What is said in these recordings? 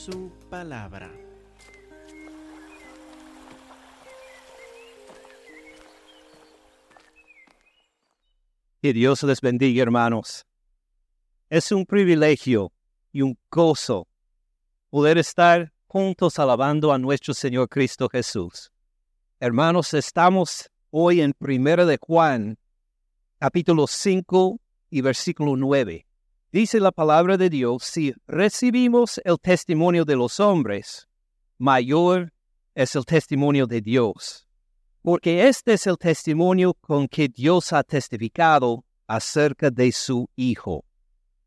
su palabra. Que Dios les bendiga, hermanos. Es un privilegio y un gozo poder estar juntos alabando a nuestro Señor Cristo Jesús. Hermanos, estamos hoy en Primera de Juan, capítulo 5 y versículo 9. Dice la palabra de Dios: si recibimos el testimonio de los hombres, mayor es el testimonio de Dios. Porque este es el testimonio con que Dios ha testificado acerca de su Hijo.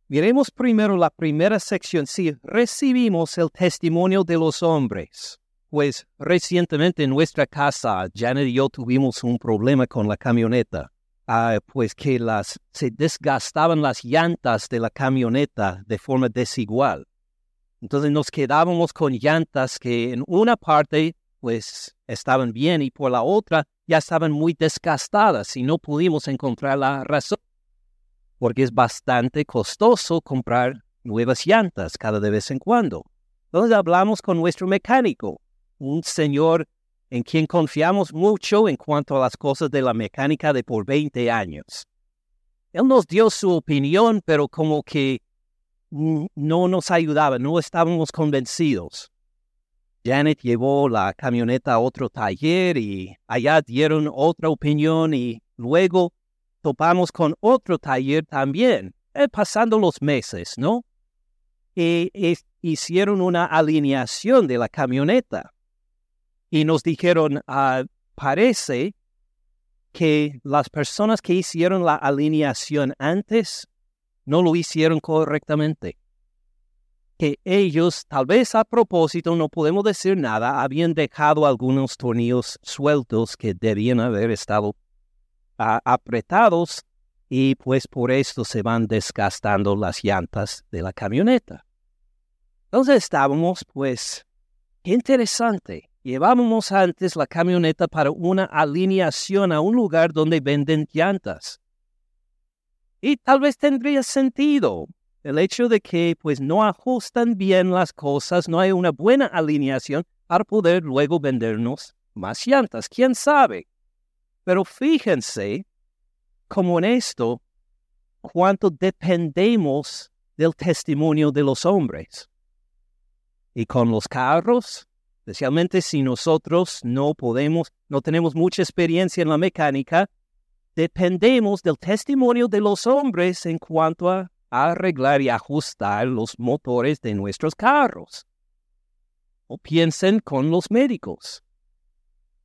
Miremos primero la primera sección, si recibimos el testimonio de los hombres. Pues recientemente en nuestra casa, Janet y yo tuvimos un problema con la camioneta. Pues que se desgastaban las llantas de la camioneta de forma desigual. Entonces nos quedábamos con llantas que en una parte pues estaban bien y por la otra ya estaban muy desgastadas y no pudimos encontrar la razón. Porque es bastante costoso comprar nuevas llantas cada de vez en cuando. Entonces hablamos con nuestro mecánico, un señor en quien confiamos mucho en cuanto a las cosas de la mecánica de por 20 años. Él nos dio su opinión, pero como que no nos ayudaba, no estábamos convencidos. Janet llevó la camioneta a otro taller y allá dieron otra opinión y luego topamos con otro taller también, pasando los meses, ¿no? Y hicieron una alineación de la camioneta. Y nos dijeron, parece que las personas que hicieron la alineación antes no lo hicieron correctamente. Que ellos, tal vez a propósito, no podemos decir nada, habían dejado algunos tornillos sueltos que debían haber estado apretados y pues por esto se van desgastando las llantas de la camioneta. Entonces estábamos, pues, qué interesante. Llevábamos antes la camioneta para una alineación a un lugar donde venden llantas. Y tal vez tendría sentido el hecho de que pues no ajustan bien las cosas, no hay una buena alineación para poder luego vendernos más llantas. ¿Quién sabe? Pero fíjense como en esto, cuánto dependemos del testimonio de los hombres. Y con los carros, especialmente si nosotros no tenemos mucha experiencia en la mecánica, dependemos del testimonio de los hombres en cuanto a arreglar y ajustar los motores de nuestros carros. O piensen con los médicos.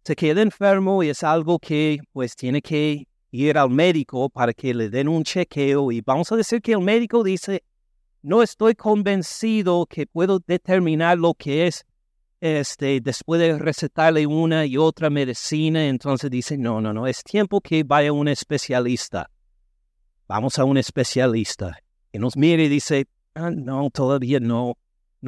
Se queda enfermo y es algo que pues tiene que ir al médico para que le den un chequeo y vamos a decir que el médico dice, no estoy convencido que puedo determinar lo que es. Después de recetarle una y otra medicina, entonces dice, no, es tiempo que vaya un especialista. Vamos a un especialista. Y nos mira y dice, no, todavía no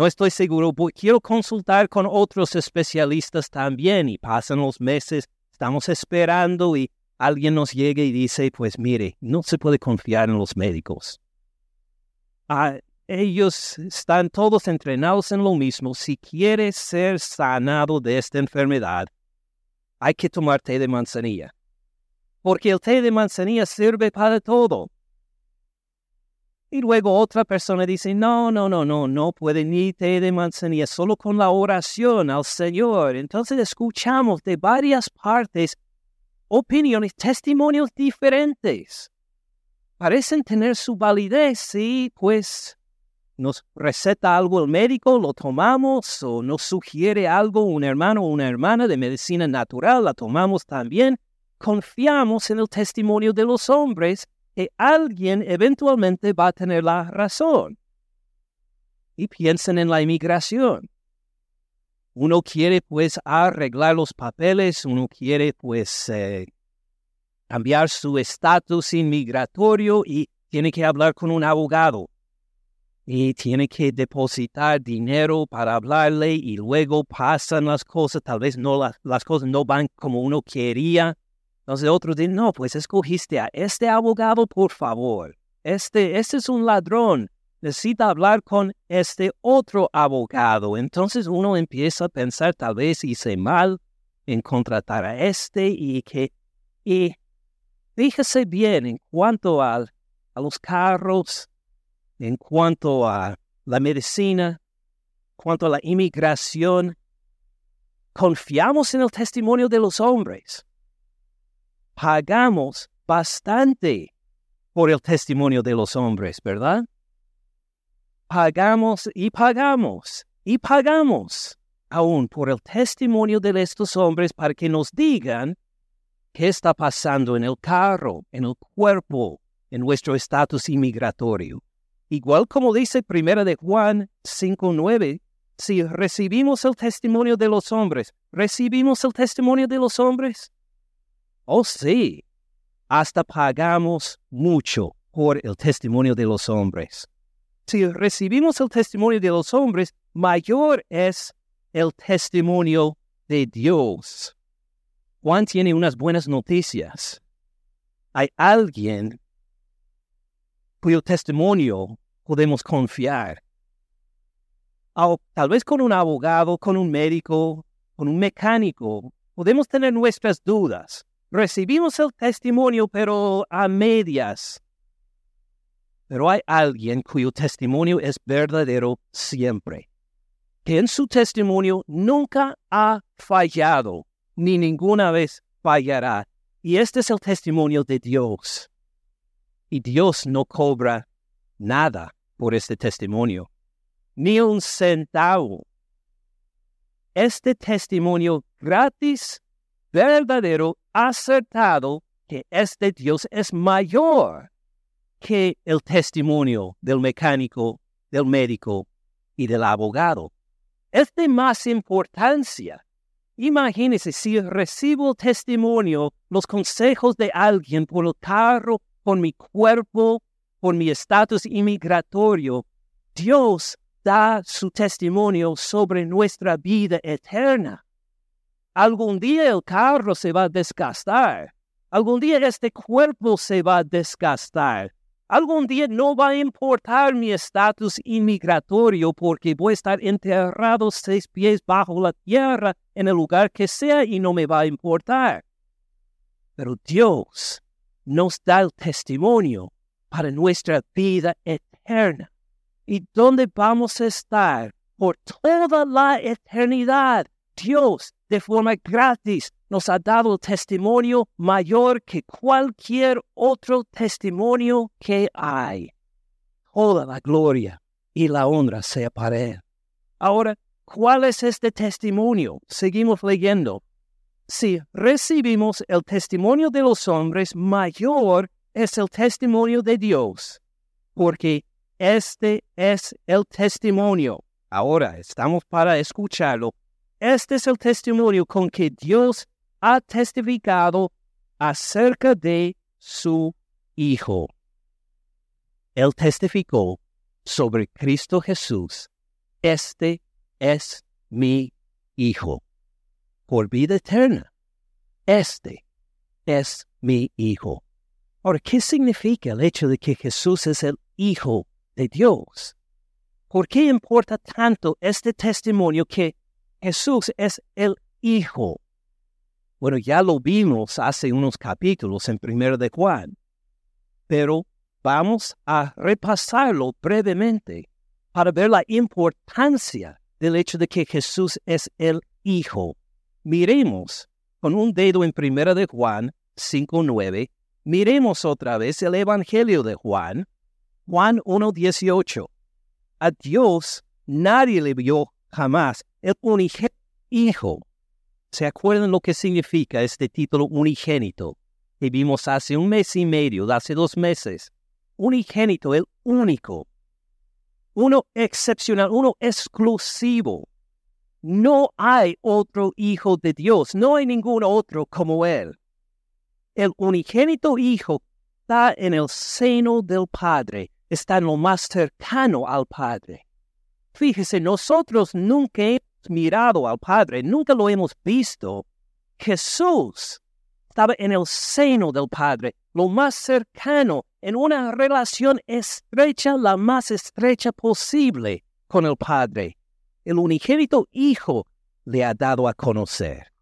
estoy seguro, quiero consultar con otros especialistas también. Y pasan los meses, estamos esperando y alguien nos llega y dice, pues mire, no se puede confiar en los médicos. Ellos están todos entrenados en lo mismo. Si quieres ser sanado de esta enfermedad, hay que tomar té de manzanilla. Porque el té de manzanilla sirve para todo. Y luego otra persona dice, no puede ni té de manzanilla, solo con la oración al Señor. Entonces escuchamos de varias partes opiniones, testimonios diferentes. Parecen tener su validez y pues nos receta algo el médico, lo tomamos, o nos sugiere algo un hermano o una hermana de medicina natural, la tomamos también. Confiamos en el testimonio de los hombres que alguien eventualmente va a tener la razón. Y piensen en la inmigración. Uno quiere pues arreglar los papeles, uno quiere pues cambiar su estatus inmigratorio y tiene que hablar con un abogado. Y tiene que depositar dinero para hablarle y luego pasan las cosas, tal vez no las cosas no van como uno quería. Entonces otros dicen, no, pues escogiste a este abogado, por favor. Este es un ladrón. necesita hablar con este otro abogado. Entonces uno empieza a pensar, tal vez hice mal en contratar a este y fíjese bien en cuanto a los carros, en cuanto a la medicina, en cuanto a la inmigración. Confiamos en el testimonio de los hombres. Pagamos bastante por el testimonio de los hombres, ¿verdad? Pagamos aún por el testimonio de estos hombres para que nos digan qué está pasando en el carro, en el cuerpo, en nuestro estatus inmigratorio. Igual como dice Primera de Juan 5:9, si recibimos el testimonio de los hombres, ¿recibimos el testimonio de los hombres? Oh, sí. Hasta pagamos mucho por el testimonio de los hombres. Si recibimos el testimonio de los hombres, mayor es el testimonio de Dios. Juan tiene unas buenas noticias. Hay alguien cuyo testimonio podemos confiar. Tal vez con un abogado, con un médico, con un mecánico, podemos tener nuestras dudas. Recibimos el testimonio, pero a medias. Pero hay alguien cuyo testimonio es verdadero siempre, que en su testimonio nunca ha fallado, ni ninguna vez fallará. Y este es el testimonio de Dios. Y Dios no cobra nada por este testimonio, ni un centavo. Este testimonio gratis, verdadero, acertado, que este Dios es mayor que el testimonio del mecánico, del médico y del abogado. Es de más importancia. Imagínense si recibo testimonio, los consejos de alguien por el carro, por mi cuerpo, por mi estatus inmigratorio. Dios da su testimonio sobre nuestra vida eterna. Algún día el carro se va a desgastar. Algún día este cuerpo se va a desgastar. Algún día no va a importar mi estatus inmigratorio porque voy a estar enterrado 6 pies bajo la tierra en el lugar que sea y no me va a importar. Pero Dios nos da el testimonio para nuestra vida eterna. ¿Y dónde vamos a estar por toda la eternidad? Dios, de forma gratis, nos ha dado el testimonio mayor que cualquier otro testimonio que hay. Toda la gloria y la honra sea para Él. Ahora, ¿cuál es este testimonio? Seguimos leyendo. Si recibimos el testimonio de los hombres, mayor es el testimonio de Dios, porque este es el testimonio. Ahora estamos para escucharlo. Este es el testimonio con que Dios ha testificado acerca de su Hijo. Él testificó sobre Cristo Jesús. Este es mi Hijo, por vida eterna. Este es mi Hijo. Ahora, ¿qué significa el hecho de que Jesús es el Hijo de Dios? ¿Por qué importa tanto este testimonio que Jesús es el Hijo? Bueno, ya lo vimos hace unos capítulos en 1 de Juan, pero vamos a repasarlo brevemente para ver la importancia del hecho de que Jesús es el Hijo. Miremos con un dedo en 1 de Juan 5:9, miremos otra vez el Evangelio de Juan, Juan 1:18. A Dios nadie le vio jamás. El unigénito Hijo. ¿Se acuerdan lo que significa este título unigénito que vimos hace un mes y medio, hace 2 meses? Unigénito, el único. Uno excepcional, uno exclusivo. No hay otro Hijo de Dios, no hay ningún otro como Él. El unigénito Hijo está en el seno del Padre, está en lo más cercano al Padre. Fíjese, nosotros nunca hemos mirado al Padre, nunca lo hemos visto. Jesús estaba en el seno del Padre, lo más cercano, en una relación estrecha, la más estrecha posible con el Padre. El unigénito Hijo le ha dado a conocer.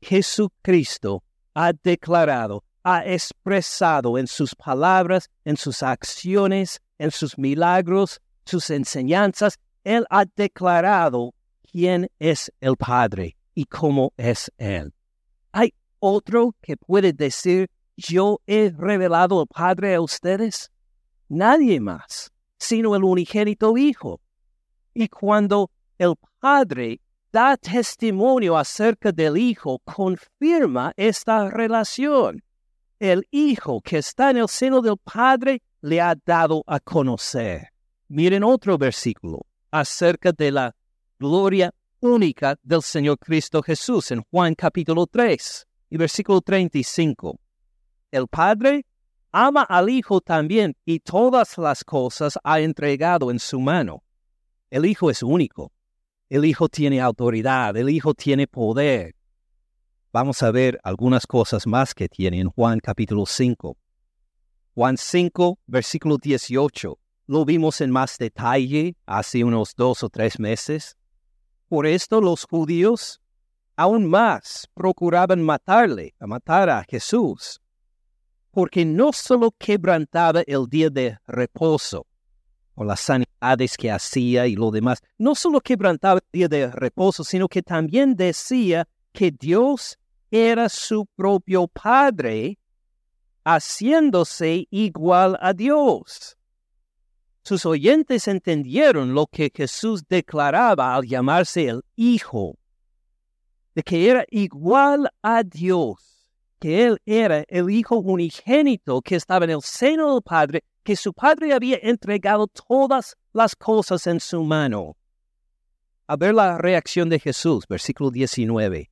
Jesucristo ha declarado, ha expresado en sus palabras, en sus acciones, en sus milagros, sus enseñanzas. Él ha declarado quién es el Padre y cómo es Él. ¿Hay otro que puede decir, yo he revelado al Padre a ustedes? Nadie más, sino el unigénito Hijo. Y cuando el Padre da testimonio acerca del Hijo, confirma esta relación. El Hijo que está en el seno del Padre le ha dado a conocer. Miren otro versículo acerca de la gloria única del Señor Cristo Jesús en Juan capítulo 3 y versículo 35. El Padre ama al Hijo también y todas las cosas ha entregado en su mano. El Hijo es único. El Hijo tiene autoridad. El Hijo tiene poder. Vamos a ver algunas cosas más que tiene en Juan capítulo 5. Juan 5, versículo 18. Lo vimos en más detalle hace unos 2 o 3 meses. Por esto los judíos aún más procuraban matar a Jesús, porque no solo quebrantaba el día de reposo, con las sanidades que hacía y lo demás, no solo quebrantaba el día de reposo, sino que también decía que Dios era su propio Padre, haciéndose igual a Dios. Sus oyentes entendieron lo que Jesús declaraba al llamarse el Hijo, de que era igual a Dios, que Él era el Hijo unigénito que estaba en el seno del Padre, que su Padre había entregado todas las cosas en su mano. A ver la reacción de Jesús, versículo 19.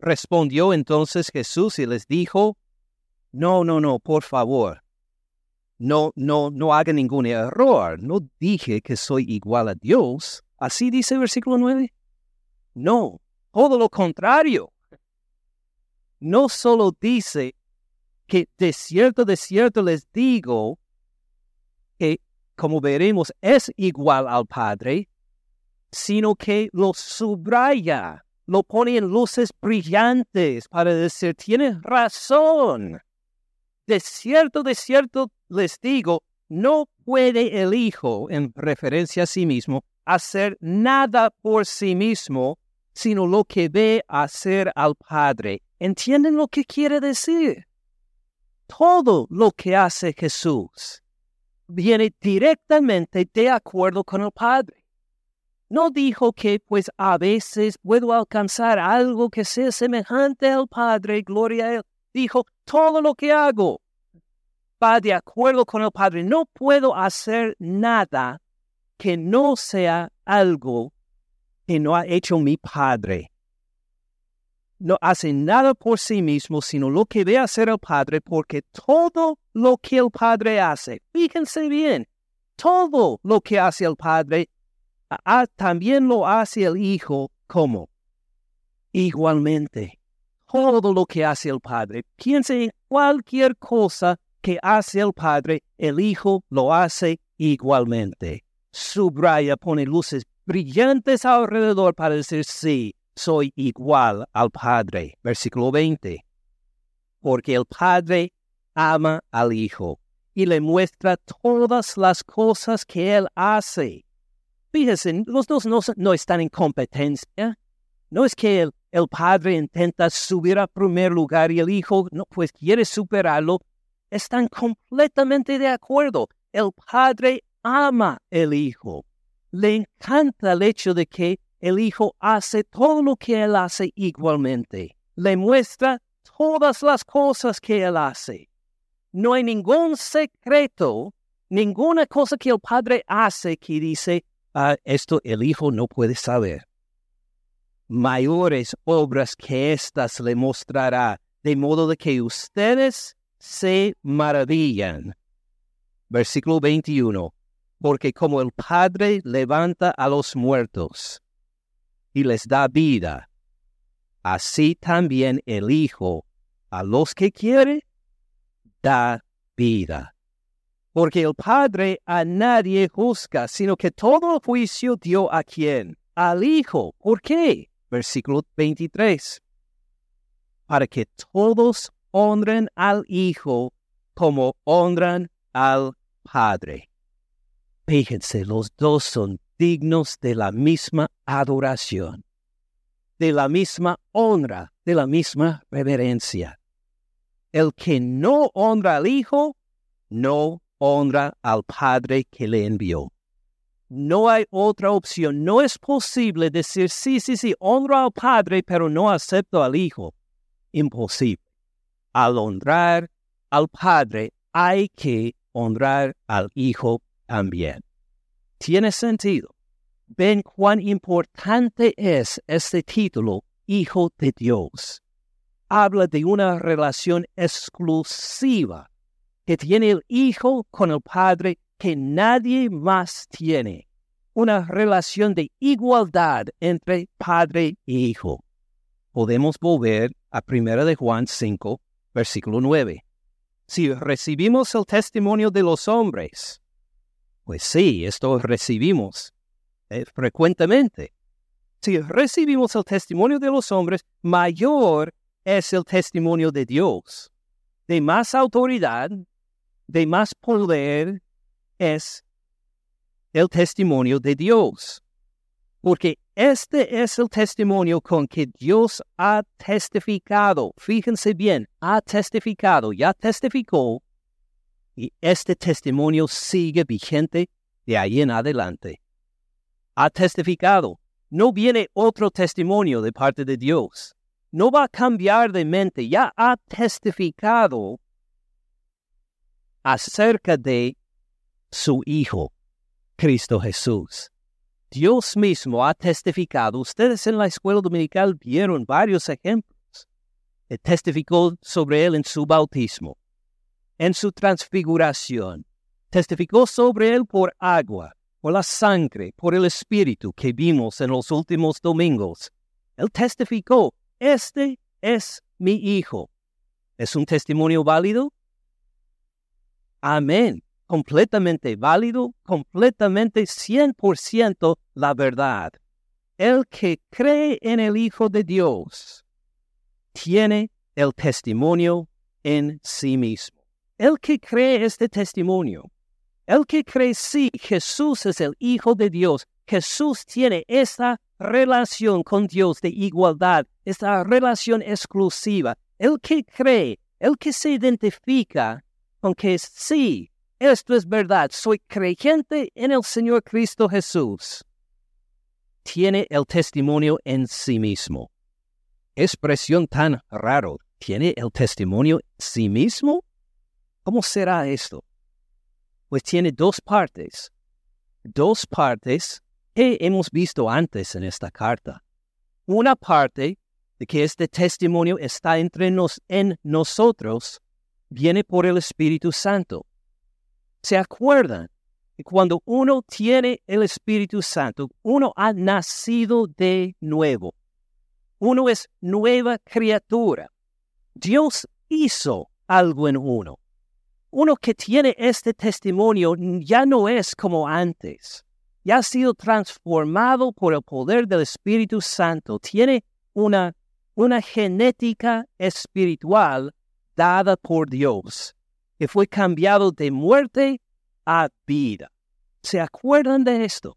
Respondió entonces Jesús y les dijo, No, por favor. No haga ningún error. No dije que soy igual a Dios. ¿Así dice el versículo 9? No, todo lo contrario. No solo dice que de cierto les digo que, como veremos, es igual al Padre, sino que lo subraya, lo pone en luces brillantes para decir, tienes razón. De cierto, les digo, no puede el Hijo, en referencia a sí mismo, hacer nada por sí mismo, sino lo que ve hacer al Padre. ¿Entienden lo que quiere decir? Todo lo que hace Jesús viene directamente de acuerdo con el Padre. No dijo que, pues, a veces puedo alcanzar algo que sea semejante al Padre, gloria a Él. Dijo, todo lo que hago va de acuerdo con el Padre. No puedo hacer nada que no sea algo que no ha hecho mi Padre. No hace nada por sí mismo, sino lo que ve hacer el Padre, porque todo lo que el Padre hace, fíjense bien, todo lo que hace el Padre, también lo hace el Hijo. ¿Cómo? Igualmente. Todo lo que hace el Padre, piense en cualquier cosa que hace el Padre, el Hijo lo hace igualmente. Subraya, pone luces brillantes alrededor para decir, sí, soy igual al Padre. Versículo 20. Porque el Padre ama al Hijo y le muestra todas las cosas que Él hace. Fíjense, los dos no están en competencia. No es que el Padre intenta subir a primer lugar y el Hijo no, pues quiere superarlo. Están completamente de acuerdo. El Padre ama al Hijo. Le encanta el hecho de que el Hijo hace todo lo que Él hace igualmente. Le muestra todas las cosas que Él hace. No hay ningún secreto, ninguna cosa que el Padre hace que dice, esto el Hijo no puede saber. Mayores obras que éstas le mostrará, de modo de que ustedes se maravillan. Versículo 21. Porque como el Padre levanta a los muertos y les da vida, así también el Hijo a los que quiere da vida. Porque el Padre a nadie juzga, sino que todo el juicio dio a quién? Al Hijo. ¿Por qué? Versículo 23. Para que todos honren al Hijo como honran al Padre. Fíjense, los dos son dignos de la misma adoración, de la misma honra, de la misma reverencia. El que no honra al Hijo, no honra al Padre que le envió. No hay otra opción. No es posible decir, sí, honro al Padre, pero no acepto al Hijo. Imposible. Al honrar al Padre, hay que honrar al Hijo también. Tiene sentido. Ven cuán importante es este título, Hijo de Dios. Habla de una relación exclusiva que tiene el Hijo con el Padre que nadie más tiene. Una relación de igualdad entre Padre e Hijo. Podemos volver a 1 de Juan 5, versículo 9. Si recibimos el testimonio de los hombres, pues sí, esto recibimos frecuentemente. Si recibimos el testimonio de los hombres, mayor es el testimonio de Dios. De más autoridad, de más poder es el testimonio de Dios. Porque este es el testimonio con que Dios ha testificado. Fíjense bien, ha testificado, ya testificó. Y este testimonio sigue vigente de ahí en adelante. Ha testificado. No viene otro testimonio de parte de Dios. No va a cambiar de mente. Ya ha testificado acerca de su Hijo, Cristo Jesús. Dios mismo ha testificado. Ustedes en la escuela dominical vieron varios ejemplos. Testificó sobre él en su bautismo, en su transfiguración. Testificó sobre él por agua, por la sangre, por el Espíritu que vimos en los últimos domingos. Él testificó, este es mi Hijo. ¿Es un testimonio válido? Amén. Completamente válido, completamente 100% la verdad. El que cree en el Hijo de Dios tiene el testimonio en sí mismo. El que cree este testimonio, el que cree sí, Jesús es el Hijo de Dios, Jesús tiene esta relación con Dios de igualdad, esta relación exclusiva. El que cree, el que se identifica con que sí, esto es verdad, soy creyente en el Señor Cristo Jesús, tiene el testimonio en sí mismo. Expresión tan raro, ¿tiene el testimonio en sí mismo? ¿Cómo será esto? Pues tiene dos partes que hemos visto antes en esta carta. Una parte de que este testimonio está en nosotros viene por el Espíritu Santo. ¿Se acuerdan? Cuando uno tiene el Espíritu Santo, uno ha nacido de nuevo. Uno es nueva criatura. Dios hizo algo en uno. Uno que tiene este testimonio ya no es como antes. Ya ha sido transformado por el poder del Espíritu Santo. Tiene una genética espiritual dada por Dios, que fue cambiado de muerte a vida. ¿Se acuerdan de esto?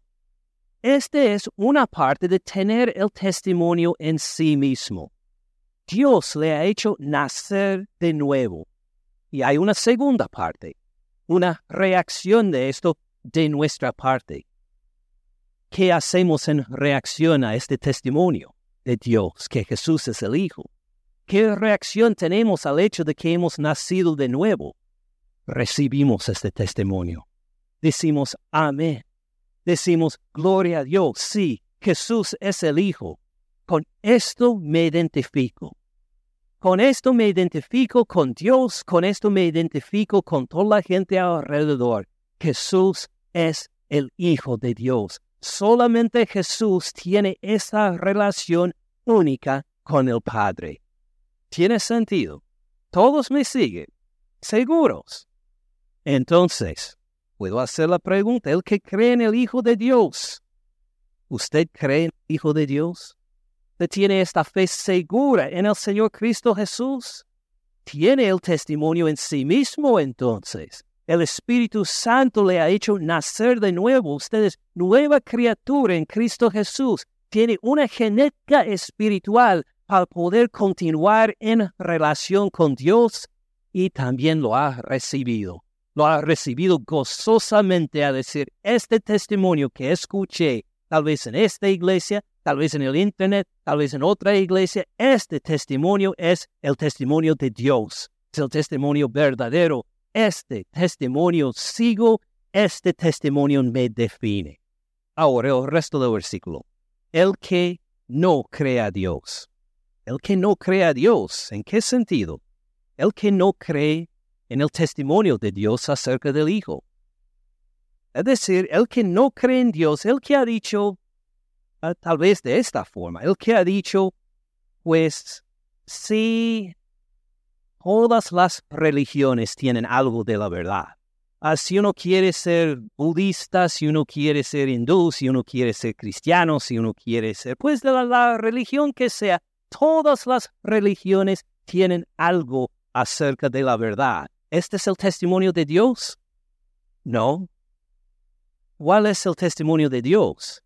Esta es una parte de tener el testimonio en sí mismo. Dios le ha hecho nacer de nuevo. Y hay una segunda parte, una reacción de esto de nuestra parte. ¿Qué hacemos en reacción a este testimonio de Dios, que Jesús es el Hijo? ¿Qué reacción tenemos al hecho de que hemos nacido de nuevo? Recibimos este testimonio. Decimos amén. Decimos gloria a Dios. Sí, Jesús es el Hijo. Con esto me identifico. Con esto me identifico con Dios. Con esto me identifico con toda la gente alrededor. Jesús es el Hijo de Dios. Solamente Jesús tiene esa relación única con el Padre. Tiene sentido. Todos me siguen. seguros. Entonces, puedo hacer la pregunta, el que cree en el Hijo de Dios, ¿usted cree en el Hijo de Dios? ¿Usted tiene esta fe segura en el Señor Cristo Jesús? ¿Tiene el testimonio en sí mismo entonces? El Espíritu Santo le ha hecho nacer de nuevo. Usted es nueva criatura en Cristo Jesús. Tiene una genética espiritual para poder continuar en relación con Dios y también lo ha recibido. Lo ha recibido gozosamente a decir, este testimonio que escuché, tal vez en esta iglesia, tal vez en el internet, tal vez en otra iglesia, este testimonio es el testimonio de Dios. Es el testimonio verdadero. Este testimonio sigo, este testimonio me define. Ahora el resto del versículo. El que no cree a Dios. El que no cree a Dios, ¿en qué sentido? El que no cree en el testimonio de Dios acerca del Hijo. Es decir, el que no cree en Dios, el que ha dicho, tal vez de esta forma, el que ha dicho, pues, sí. Todas las religiones tienen algo de la verdad. Si uno quiere ser budista, si uno quiere ser hindú, si uno quiere ser cristiano, si uno quiere ser, pues de la religión que sea, todas las religiones tienen algo acerca de la verdad. ¿Este es el testimonio de Dios? No. ¿Cuál es el testimonio de Dios?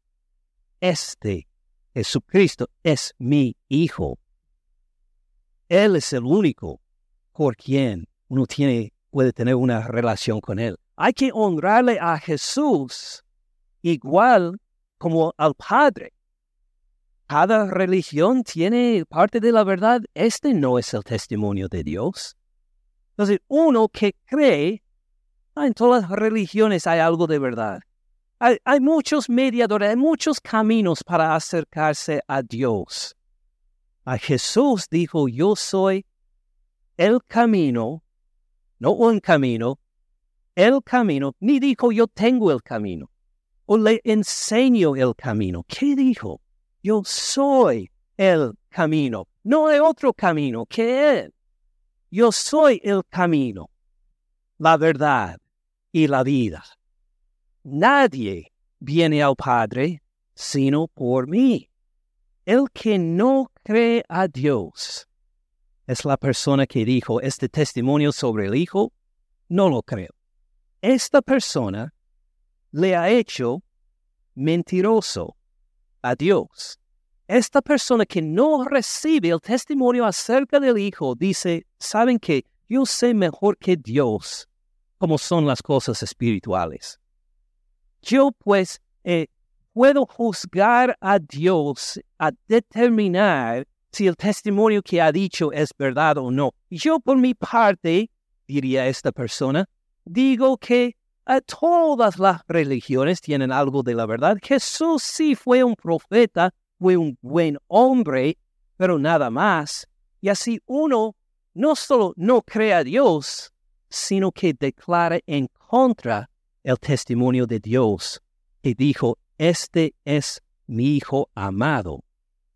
Este, Jesucristo, es mi Hijo. Él es el único por quien uno puede tener una relación con Él. Hay que honrarle a Jesús igual como al Padre. Cada religión tiene parte de la verdad. Este no es el testimonio de Dios. Entonces, uno que cree, en todas las religiones hay algo de verdad. Hay muchos mediadores, hay muchos caminos para acercarse a Dios. A Jesús dijo, yo soy el camino, no un camino, el camino, ni dijo yo tengo el camino, o le enseño el camino. ¿Qué dijo? Yo soy el camino, no hay otro camino que Él. Yo soy el camino, la verdad y la vida. Nadie viene al Padre sino por mí. El que no cree a Dios. Es la persona que dijo este testimonio sobre el Hijo, no lo creo. Esta persona le ha hecho mentiroso a Dios. Esta persona que no recibe el testimonio acerca del Hijo dice, ¿saben qué? Yo sé mejor que Dios cómo son las cosas espirituales. Yo pues puedo juzgar a Dios, a determinar si el testimonio que ha dicho es verdad o no. Yo por mi parte, diría esta persona, digo que a todas las religiones tienen algo de la verdad. Jesús sí fue un profeta, fue un buen hombre, pero nada más. Y así uno no solo no cree a Dios, sino que declara en contra el testimonio de Dios, que dijo, este es mi Hijo amado,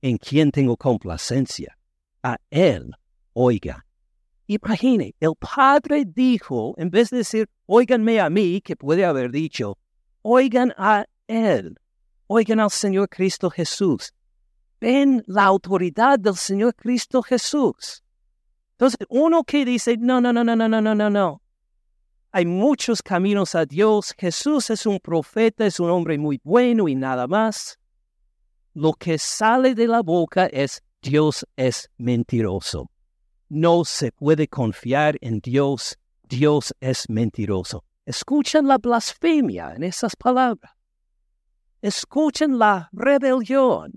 en quien tengo complacencia, a Él, oiga. Imagine, el Padre dijo, en vez de decir, óiganme a mí, que puede haber dicho, oigan a Él, oigan al Señor Cristo Jesús. Ven la autoridad del Señor Cristo Jesús. Entonces, uno que dice, no. Hay muchos caminos a Dios. Jesús es un profeta, es un hombre muy bueno y nada más. Lo que sale de la boca es Dios es mentiroso. No se puede confiar en Dios. Dios es mentiroso. Escuchen la blasfemia en esas palabras. Escuchen la rebelión.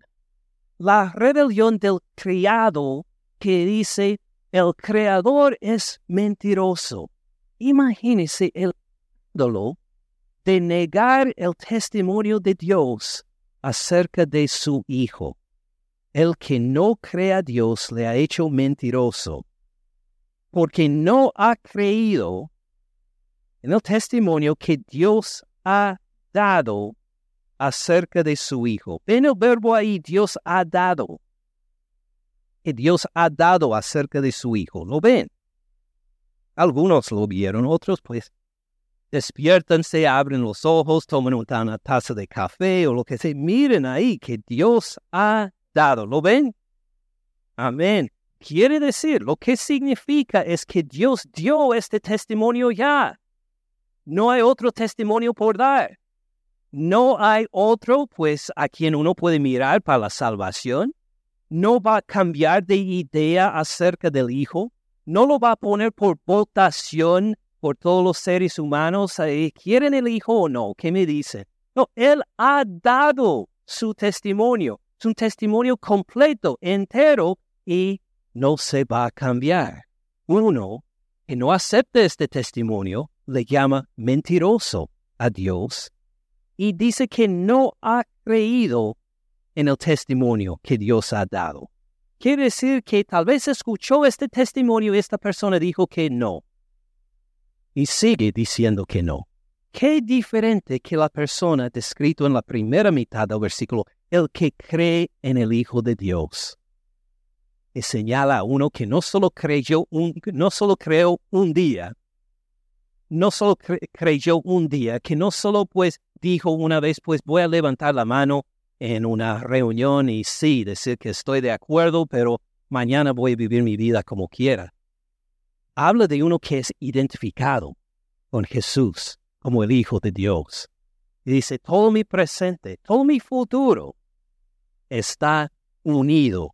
La rebelión del criado que dice el creador es mentiroso. Imagínense el ídolo de negar el testimonio de Dios acerca de su Hijo. El que no cree a Dios le ha hecho mentiroso, porque no ha creído en el testimonio que Dios ha dado acerca de su Hijo. Ven el verbo ahí, Dios ha dado. Que Dios ha dado acerca de su Hijo. ¿Lo ven? Algunos lo vieron, otros pues despiértanse, abren los ojos, tomen una taza de café o lo que sea. Miren ahí que Dios ha dado. ¿Lo ven? Amén. Quiere decir, lo que significa es que Dios dio este testimonio ya. No hay otro testimonio por dar. No hay otro, pues, a quien uno puede mirar para la salvación. No va a cambiar de idea acerca del Hijo. No lo va a poner por votación por todos los seres humanos. ¿Quieren el Hijo o no? ¿Qué me dicen? No, Él ha dado su testimonio. Es un testimonio completo, entero, y no se va a cambiar. Uno que no acepta este testimonio le llama mentiroso a Dios y dice que no ha creído en el testimonio que Dios ha dado. Quiere decir que tal vez escuchó este testimonio y esta persona dijo que no. Y sigue diciendo que no. Qué diferente que la persona descrito en la primera mitad del versículo, el que cree en el Hijo de Dios. Y señala a uno que no solo creyó un día, que no solo pues dijo una vez, pues voy a levantar la mano en una reunión y sí, decir que estoy de acuerdo, pero mañana voy a vivir mi vida como quiera. Habla de uno que es identificado con Jesús como el Hijo de Dios. Y dice, todo mi presente, todo mi futuro está unido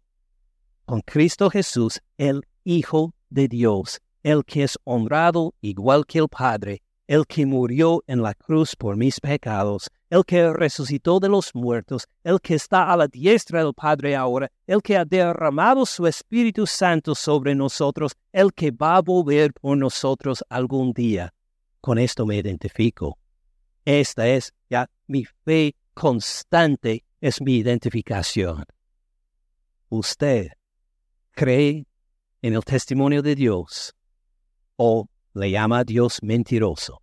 con Cristo Jesús, el Hijo de Dios, el que es honrado igual que el Padre, el que murió en la cruz por mis pecados, el que resucitó de los muertos, el que está a la diestra del Padre ahora, el que ha derramado su Espíritu Santo sobre nosotros, el que va a volver por nosotros algún día. Con esto me identifico. Esta es ya mi fe constante, es mi identificación. Usted cree en el testimonio de Dios o le llama a Dios mentiroso.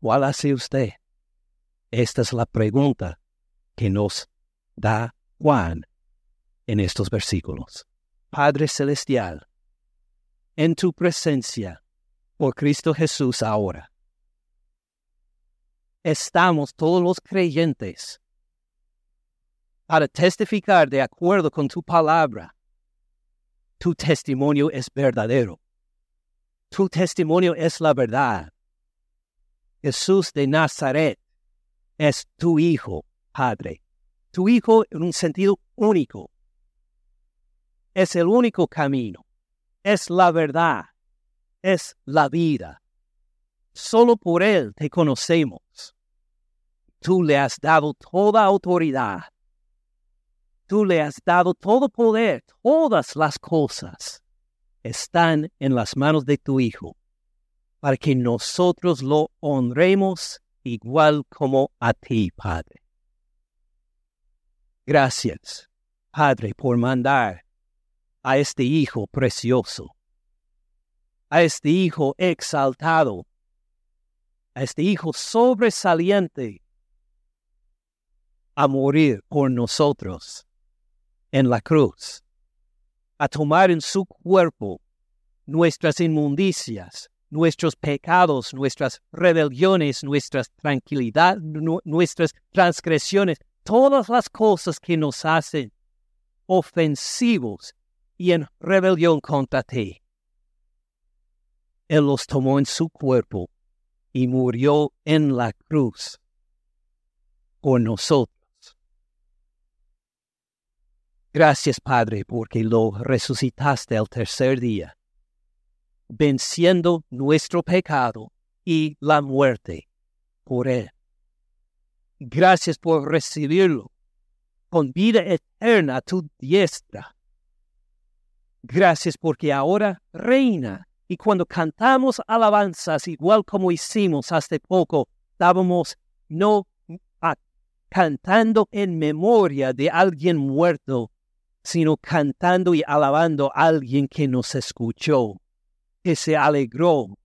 ¿Cuál hace usted? Esta es la pregunta que nos da Juan en estos versículos. Padre Celestial, en tu presencia, por Cristo Jesús ahora, estamos todos los creyentes para testificar de acuerdo con tu palabra. Tu testimonio es verdadero. Tu testimonio es la verdad. Jesús de Nazaret es tu Hijo, Padre. Tu Hijo en un sentido único. Es el único camino. Es la verdad. Es la vida. Solo por Él te conocemos. Tú le has dado toda autoridad. Tú le has dado todo poder, todas las cosas están en las manos de tu Hijo, para que nosotros lo honremos igual como a ti, Padre. Gracias, Padre, por mandar a este Hijo precioso, a este Hijo exaltado, a este Hijo sobresaliente, a morir por nosotros en la cruz, a tomar en su cuerpo nuestras inmundicias, nuestros pecados, nuestras rebeliones, nuestras transgresiones, todas las cosas que nos hacen ofensivos y en rebelión contra ti. Él los tomó en su cuerpo y murió en la cruz por nosotros. Gracias, Padre, porque lo resucitaste al tercer día, venciendo nuestro pecado y la muerte por Él. Gracias por recibirlo con vida eterna a tu diestra. Gracias porque ahora reina. Y cuando cantamos alabanzas, igual como hicimos hace poco, estábamos cantando en memoria de alguien muerto, sino cantando y alabando a alguien que nos escuchó, que se alegró,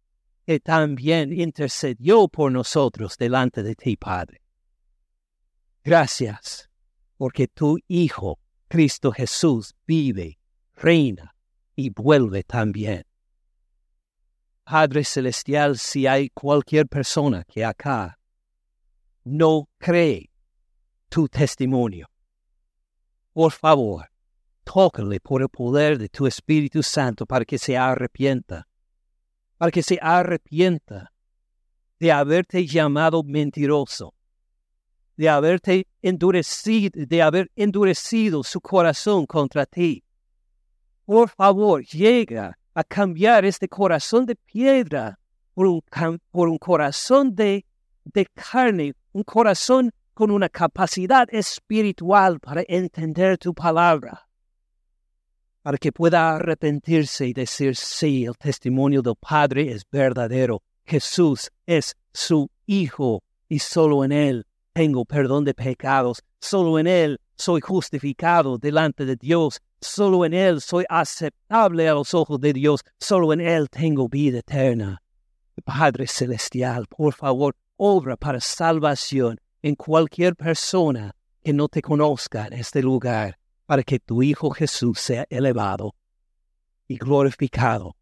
que también intercedió por nosotros delante de ti, Padre. Gracias, porque tu Hijo, Cristo Jesús, vive, reina y vuelve también. Padre Celestial, si hay cualquier persona que acá no cree tu testimonio, por favor, tócale por el poder de tu Espíritu Santo para que se arrepienta. Para que se arrepienta de haberte llamado mentiroso, de haber endurecido su corazón contra ti. Por favor, llega a cambiar este corazón de piedra por un corazón de carne, un corazón con una capacidad espiritual para entender tu palabra, para que pueda arrepentirse y decir, sí, el testimonio del Padre es verdadero. Jesús es su Hijo y solo en Él tengo perdón de pecados. Solo en Él soy justificado delante de Dios. Solo en Él soy aceptable a los ojos de Dios. Solo en Él tengo vida eterna. Padre Celestial, por favor, obra para salvación en cualquier persona que no te conozca en este lugar, para que tu Hijo Jesús sea elevado y glorificado.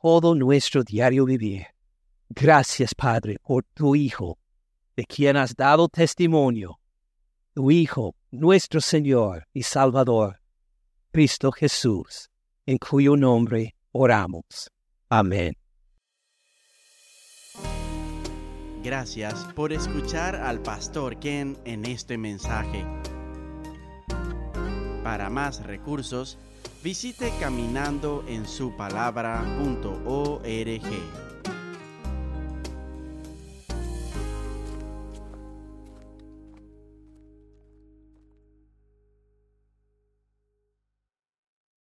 Todo nuestro diario vivir. Gracias, Padre, por tu Hijo, de quien has dado testimonio. Tu Hijo, nuestro Señor y Salvador, Cristo Jesús, en cuyo nombre oramos. Amén. Gracias por escuchar al Pastor Ken en este mensaje. Para más recursos, visite caminandoensupalabra.org.